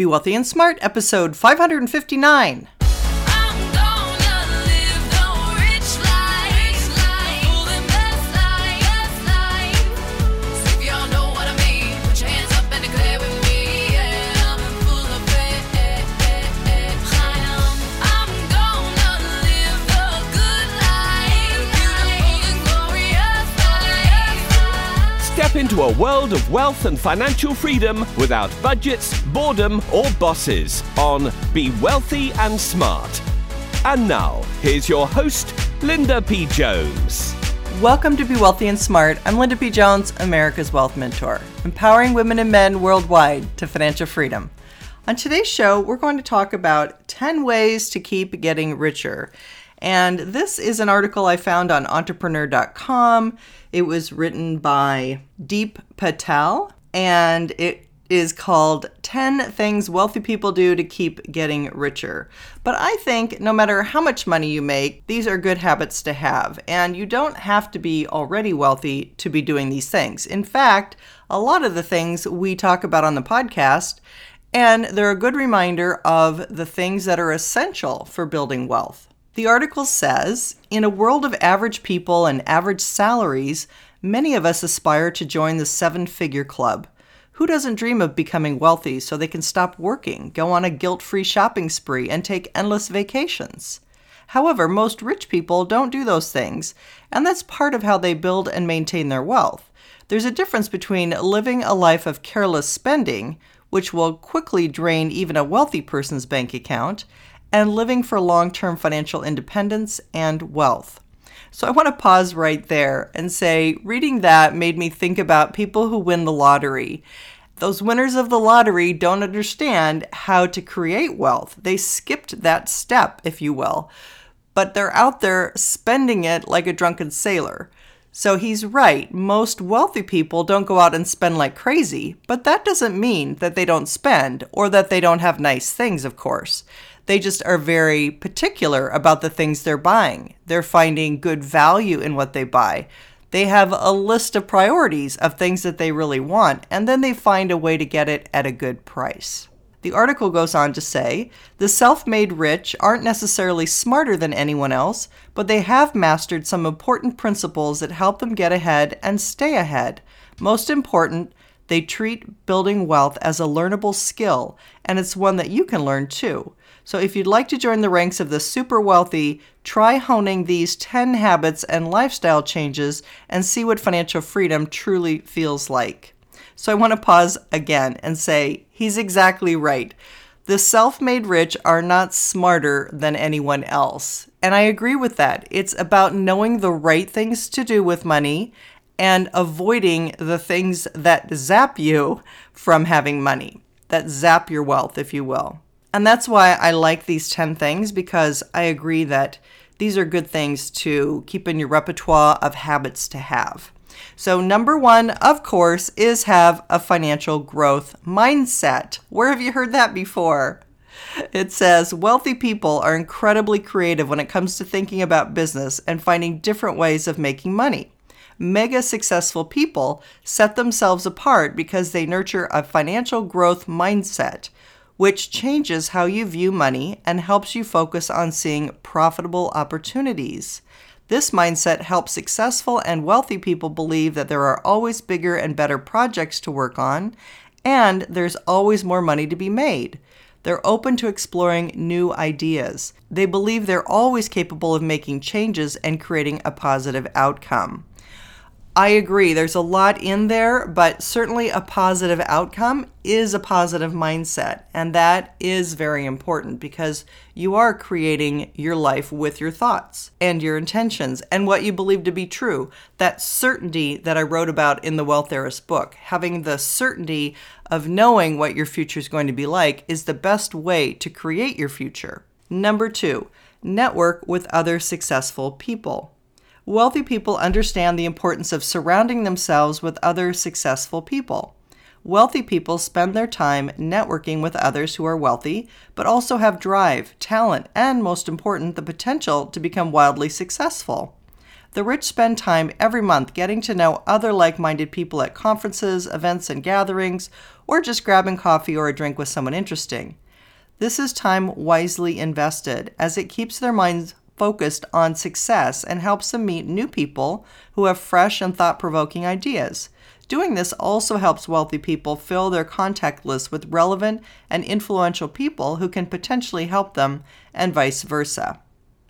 Be Wealthy and Smart, episode 559. Into a world of wealth and financial freedom without budgets, boredom, or bosses on Be Wealthy and Smart. And now, here's your host, Linda P. Jones. Welcome to Be Wealthy and Smart. I'm Linda P. Jones, America's Wealth Mentor, empowering women and men worldwide to financial freedom. On today's show, we're going to talk about 10 ways to keep getting richer. And this is an article I found on entrepreneur.com. It was written by Deep Patel, and it is called 10 Things Wealthy People Do to Keep Getting Richer. But I think no matter how much money you make, these are good habits to have, and you don't have to be already wealthy to be doing these things. In fact, a lot of the things we talk about on the podcast, and they're a good reminder of the things that are essential for building wealth. The article says, in a world of average people and average salaries, many of us aspire to join the seven-figure club. Who doesn't dream of becoming wealthy so they can stop working, go on a guilt-free shopping spree, and take endless vacations? However, most rich people don't do those things, and that's part of how they build and maintain their wealth. There's a difference between living a life of careless spending, which will quickly drain even a wealthy person's bank account, and living for long-term financial independence and wealth. So I want to pause right there and say, reading that made me think about people who win the lottery. Those winners of the lottery don't understand how to create wealth. They skipped that step, if you will, but they're out there spending it like a drunken sailor. So he's right. Most wealthy people don't go out and spend like crazy, but that doesn't mean that they don't spend or that they don't have nice things, of course. They just are very particular about the things they're buying. They're finding good value in what they buy. They have a list of priorities of things that they really want, and then they find a way to get it at a good price. The article goes on to say, the self-made rich aren't necessarily smarter than anyone else, but they have mastered some important principles that help them get ahead and stay ahead. Most important, they treat building wealth as a learnable skill, and it's one that you can learn too. So if you'd like to join the ranks of the super wealthy, try honing these 10 habits and lifestyle changes and see what financial freedom truly feels like. So I want to pause again and say, he's exactly right. The self-made rich are not smarter than anyone else. And I agree with that. It's about knowing the right things to do with money and avoiding the things that zap you from having money, that zap your wealth, if you will. And that's why I like these 10 things, because I agree that these are good things to keep in your repertoire of habits to have. So number one, of course, is have a financial growth mindset. Where have you heard that before? It says, wealthy people are incredibly creative when it comes to thinking about business and finding different ways of making money. Mega successful people set themselves apart because they nurture a financial growth mindset, which changes how you view money and helps you focus on seeing profitable opportunities. This mindset helps successful and wealthy people believe that there are always bigger and better projects to work on, and there's always more money to be made. They're open to exploring new ideas. They believe they're always capable of making changes and creating a positive outcome. I agree. There's a lot in there, but certainly a positive outcome is a positive mindset. And that is very important because you are creating your life with your thoughts and your intentions and what you believe to be true. That certainty that I wrote about in the Wealth Heiress book, having the certainty of knowing what your future is going to be like is the best way to create your future. Number two, network with other successful people. Wealthy people understand the importance of surrounding themselves with other successful people. Wealthy people spend their time networking with others who are wealthy, but also have drive, talent, and most important, the potential to become wildly successful. The rich spend time every month getting to know other like-minded people at conferences, events, and gatherings, or just grabbing coffee or a drink with someone interesting. This is time wisely invested, as it keeps their minds focused on success and helps them meet new people who have fresh and thought-provoking ideas. Doing this also helps wealthy people fill their contact list with relevant and influential people who can potentially help them, and vice versa.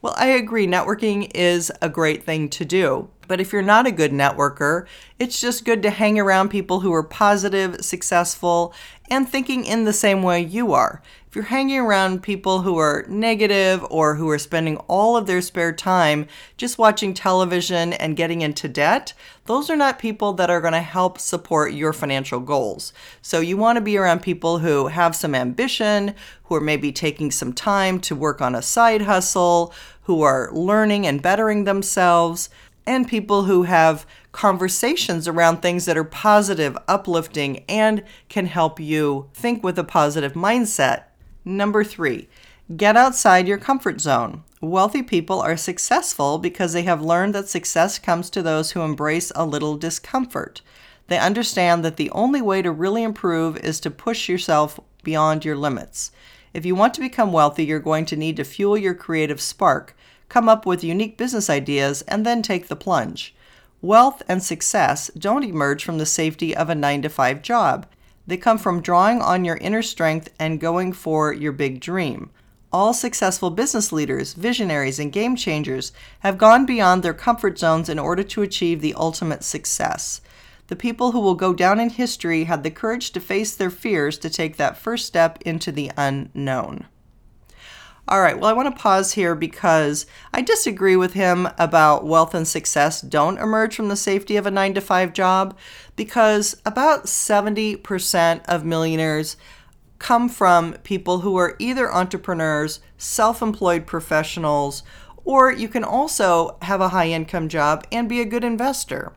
Well, I agree, networking is a great thing to do, but if you're not a good networker, it's just good to hang around people who are positive, successful, and thinking in the same way you are. If you're hanging around people who are negative or who are spending all of their spare time just watching television and getting into debt, those are not people that are going to help support your financial goals. So you want to be around people who have some ambition, who are maybe taking some time to work on a side hustle, who are learning and bettering themselves, and people who have conversations around things that are positive, uplifting, and can help you think with a positive mindset. Number 3, get outside your comfort zone. Wealthy people are successful because they have learned that success comes to those who embrace a little discomfort. They understand that the only way to really improve is to push yourself beyond your limits. If you want to become wealthy, you're going to need to fuel your creative spark, come up with unique business ideas, and then take the plunge. Wealth and success don't emerge from the safety of a 9-to-5 job. They come from drawing on your inner strength and going for your big dream. All successful business leaders, visionaries, and game changers have gone beyond their comfort zones in order to achieve the ultimate success. The people who will go down in history had the courage to face their fears to take that first step into the unknown. All right, well, I want to pause here because I disagree with him about wealth and success don't emerge from the safety of a 9-to-5 job, because about 70% of millionaires come from people who are either entrepreneurs, self-employed professionals, or you can also have a high-income job and be a good investor.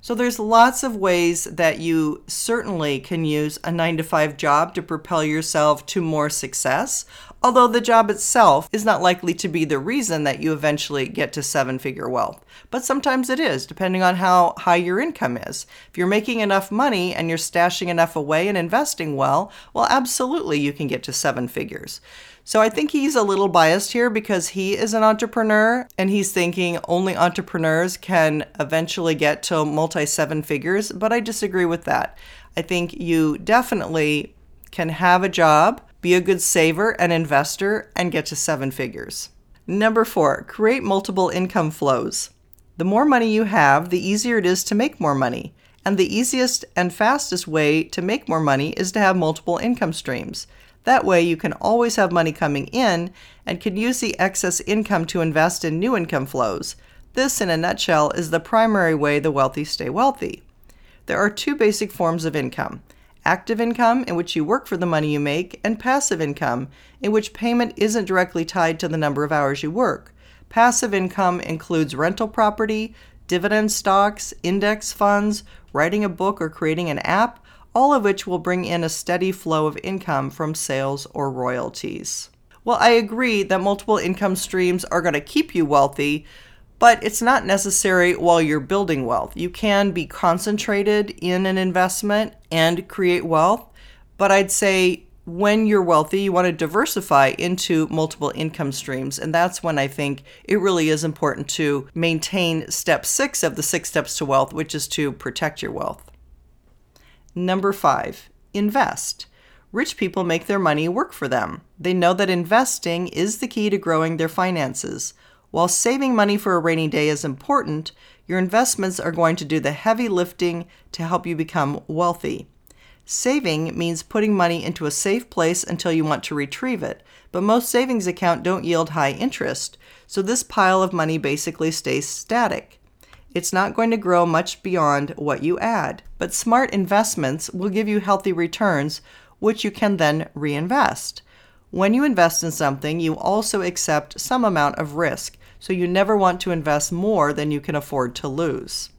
So there's lots of ways that you certainly can use a 9-to-5 job to propel yourself to more success, although the job itself is not likely to be the reason that you eventually get to 7-figure wealth. But sometimes it is, depending on how high your income is. If you're making enough money and you're stashing enough away and investing well, absolutely you can get to 7 figures. So I think he's a little biased here because he is an entrepreneur and he's thinking only entrepreneurs can eventually get to multi-7 figures, but I disagree with that. I think you definitely can have a job, be a good saver and investor, and get to 7 figures. Number 4, create multiple income flows. The more money you have, the easier it is to make more money. And the easiest and fastest way to make more money is to have multiple income streams. That way you can always have money coming in and can use the excess income to invest in new income flows. This, in a nutshell, is the primary way the wealthy stay wealthy. There are 2 basic forms of income: active income, in which you work for the money you make, and passive income, in which payment isn't directly tied to the number of hours you work. Passive income includes rental property, dividend stocks, index funds, writing a book or creating an app, all of which will bring in a steady flow of income from sales or royalties. Well, I agree that multiple income streams are going to keep you wealthy, but it's not necessary while you're building wealth. You can be concentrated in an investment and create wealth, but I'd say when you're wealthy, you want to diversify into multiple income streams. And that's when I think it really is important to maintain step 6 of the 6 steps to wealth, which is to protect your wealth. Number 5, invest. Rich people make their money work for them. They know that investing is the key to growing their finances. While saving money for a rainy day is important, your investments are going to do the heavy lifting to help you become wealthy. Saving means putting money into a safe place until you want to retrieve it, but most savings accounts don't yield high interest, so this pile of money basically stays static. It's not going to grow much beyond what you add, but smart investments will give you healthy returns, which you can then reinvest. When you invest in something, you also accept some amount of risk, so you never want to invest more than you can afford to lose.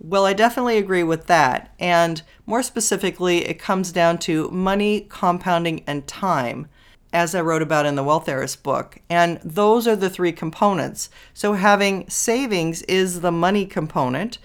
Well, I definitely agree with that, and more specifically, it comes down to money, compounding, and time. as I wrote about in the Wealth Heiress book. And those are the three components. So having savings is the money component,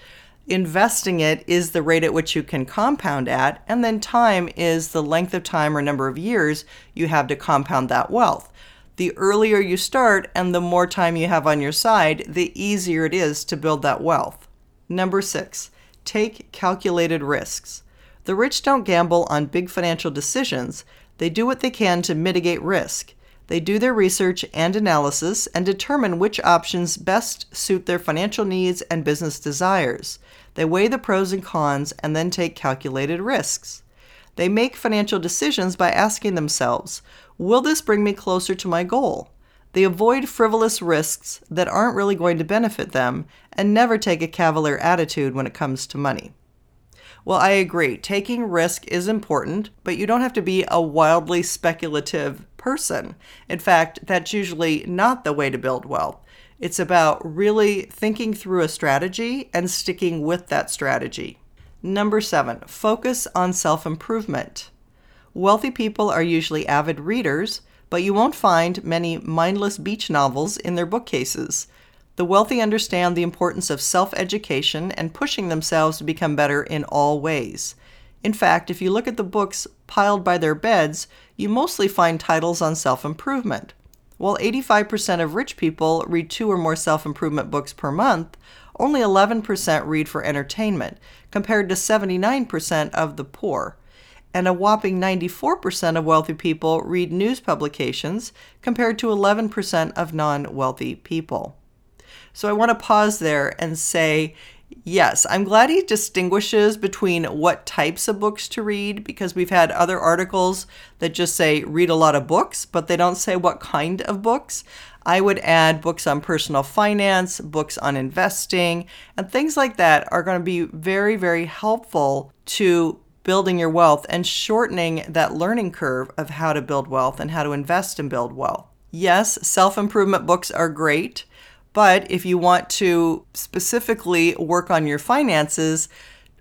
investing it is the rate at which you can compound at, and then time is the length of time or number of years you have to compound that wealth. The earlier you start and the more time you have on your side, the easier it is to build that wealth. Number 6, take calculated risks. The rich don't gamble on big financial decisions. They do what they can to mitigate risk. They do their research and analysis and determine which options best suit their financial needs and business desires. They weigh the pros and cons and then take calculated risks. They make financial decisions by asking themselves, will this bring me closer to my goal? They avoid frivolous risks that aren't really going to benefit them and never take a cavalier attitude when it comes to money. Well, I agree. Taking risk is important, but you don't have to be a wildly speculative person. In fact, that's usually not the way to build wealth. It's about really thinking through a strategy and sticking with that strategy. Number 7, focus on self-improvement. Wealthy people are usually avid readers, but you won't find many mindless beach novels in their bookcases. The wealthy understand the importance of self-education and pushing themselves to become better in all ways. In fact, if you look at the books piled by their beds, you mostly find titles on self-improvement. While 85% of rich people read 2 or more self-improvement books per month, only 11% read for entertainment, compared to 79% of the poor. And a whopping 94% of wealthy people read news publications, compared to 11% of non-wealthy people. So I want to pause there and say, yes, I'm glad he distinguishes between what types of books to read, because we've had other articles that just say read a lot of books, but they don't say what kind of books. I would add books on personal finance, books on investing, and things like that are going to be very, very helpful to building your wealth and shortening that learning curve of how to build wealth and how to invest and build wealth. Yes, self-improvement books are great. But if you want to specifically work on your finances,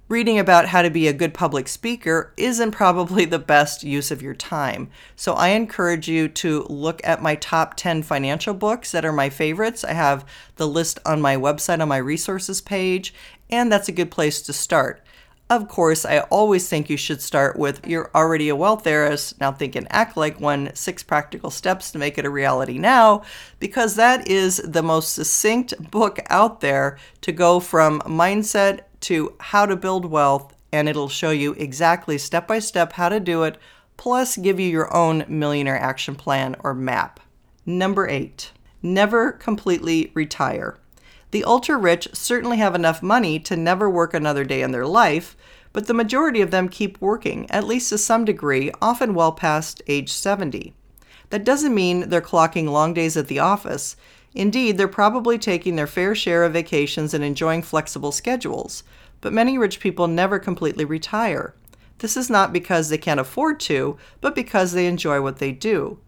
reading about how to be a good public speaker isn't probably the best use of your time. So I encourage you to look at my top 10 financial books that are my favorites. I have the list on my website on my resources page, and that's a good place to start. Of course, I always think you should start with You're Already a Wealth Heiress, Now Think and Act Like One, 6 Practical Steps to Make It a Reality Now, because that is the most succinct book out there to go from mindset to how to build wealth, and it'll show you exactly step by step how to do it, plus give you your own millionaire action plan or map. Number 8, never completely retire. The ultra-rich certainly have enough money to never work another day in their life, but the majority of them keep working, at least to some degree, often well past age 70. That doesn't mean they're clocking long days at the office. Indeed, they're probably taking their fair share of vacations and enjoying flexible schedules. But many rich people never completely retire. This is not because they can't afford to, but because they enjoy what they do.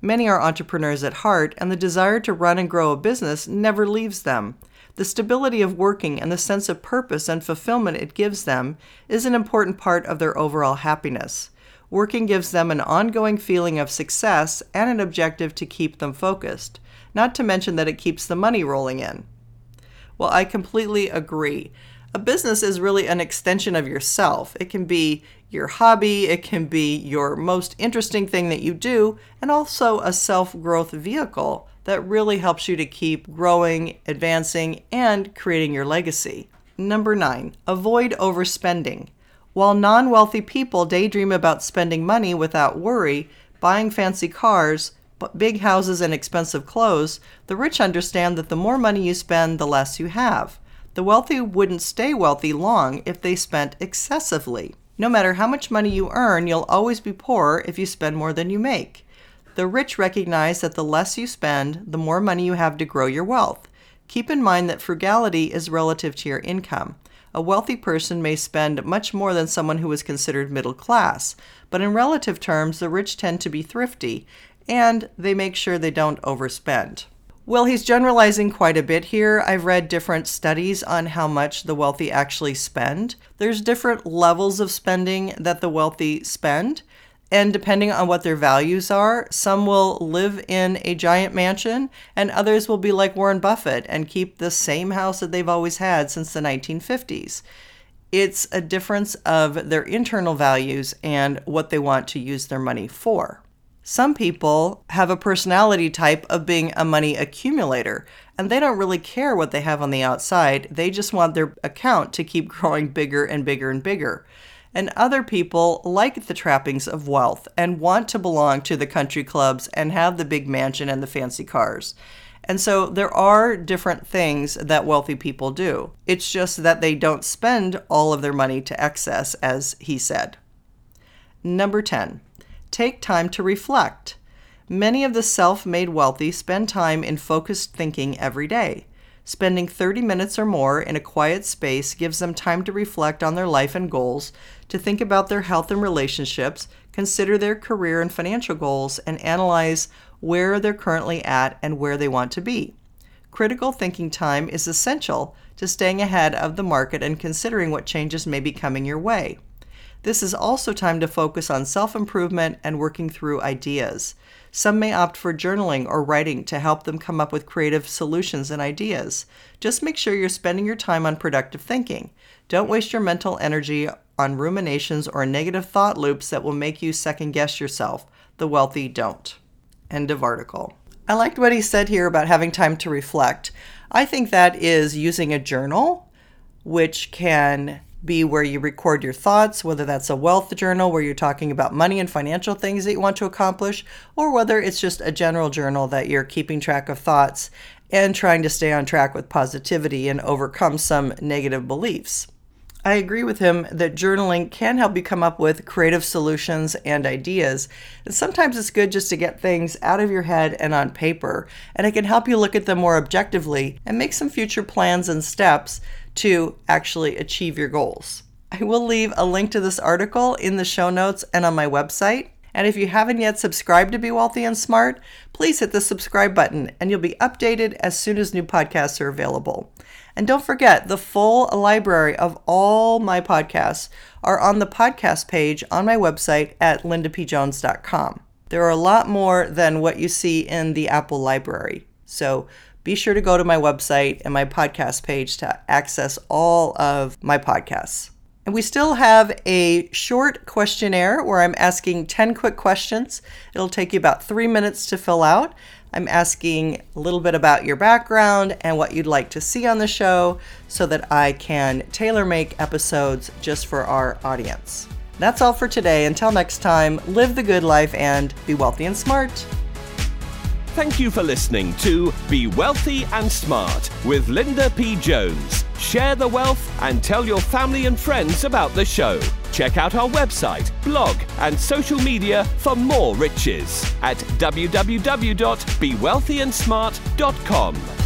Many are entrepreneurs at heart, and the desire to run and grow a business never leaves them. The stability of working and the sense of purpose and fulfillment it gives them is an important part of their overall happiness. Working gives them an ongoing feeling of success and an objective to keep them focused, not to mention that it keeps the money rolling in. Well, I completely agree. A business is really an extension of yourself. It can be your hobby, it can be your most interesting thing that you do, and also a self-growth vehicle that really helps you to keep growing, advancing, and creating your legacy. Number 9, avoid overspending. While non-wealthy people daydream about spending money without worry, buying fancy cars, big houses, and expensive clothes, the rich understand that the more money you spend, the less you have. The wealthy wouldn't stay wealthy long if they spent excessively. No matter how much money you earn, you'll always be poorer if you spend more than you make. The rich recognize that the less you spend, the more money you have to grow your wealth. Keep in mind that frugality is relative to your income. A wealthy person may spend much more than someone who is considered middle class, but in relative terms, the rich tend to be thrifty, and they make sure they don't overspend. Well, he's generalizing quite a bit here. I've read different studies on how much the wealthy actually spend. There's different levels of spending that the wealthy spend, And depending on what their values are, some will live in a giant mansion and others will be like Warren Buffett and keep the same house that they've always had since the 1950s. It's a difference of their internal values and what they want to use their money for. Some people have a personality type of being a money accumulator, and they don't really care what they have on the outside. They just want their account to keep growing bigger and bigger and bigger. And other people like the trappings of wealth and want to belong to the country clubs and have the big mansion and the fancy cars. And so there are different things that wealthy people do. It's just that they don't spend all of their money to excess, as he said. Number 10. Take time to reflect. Many of the self-made wealthy spend time in focused thinking every day. Spending 30 minutes or more in a quiet space gives them time to reflect on their life and goals, to think about their health and relationships, consider their career and financial goals, and analyze where they're currently at and where they want to be. Critical thinking time is essential to staying ahead of the market and considering what changes may be coming your way. This is also time to focus on self-improvement and working through ideas. Some may opt for journaling or writing to help them come up with creative solutions and ideas. Just make sure you're spending your time on productive thinking. Don't waste your mental energy on ruminations or negative thought loops that will make you second-guess yourself. The wealthy don't. End of article. I liked what he said here about having time to reflect. I think that is using a journal, which can be where you record your thoughts, whether that's a wealth journal where you're talking about money and financial things that you want to accomplish, or whether it's just a general journal that you're keeping track of thoughts and trying to stay on track with positivity and overcome some negative beliefs. I agree with him that journaling can help you come up with creative solutions and ideas. And sometimes it's good just to get things out of your head and on paper, and it can help you look at them more objectively and make some future plans and steps to actually achieve your goals. I will leave a link to this article in the show notes and on my website. And if you haven't yet subscribed to Be Wealthy and Smart, please hit the subscribe button and you'll be updated as soon as new podcasts are available. And don't forget, the full library of all my podcasts are on the podcast page on my website at lindapjones.com. There are a lot more than what you see in the Apple library. So be sure to go to my website and my podcast page to access all of my podcasts. And we still have a short questionnaire where I'm asking 10 quick questions. It'll take you about 3 minutes to fill out. I'm asking a little bit about your background and what you'd like to see on the show so that I can tailor-make episodes just for our audience. That's all for today. Until next time, live the good life and be wealthy and smart. Thank you for listening to Be Wealthy and Smart with Linda P. Jones. Share the wealth and tell your family and friends about the show. Check out our website, blog, and social media for more riches at www.bewealthyandsmart.com.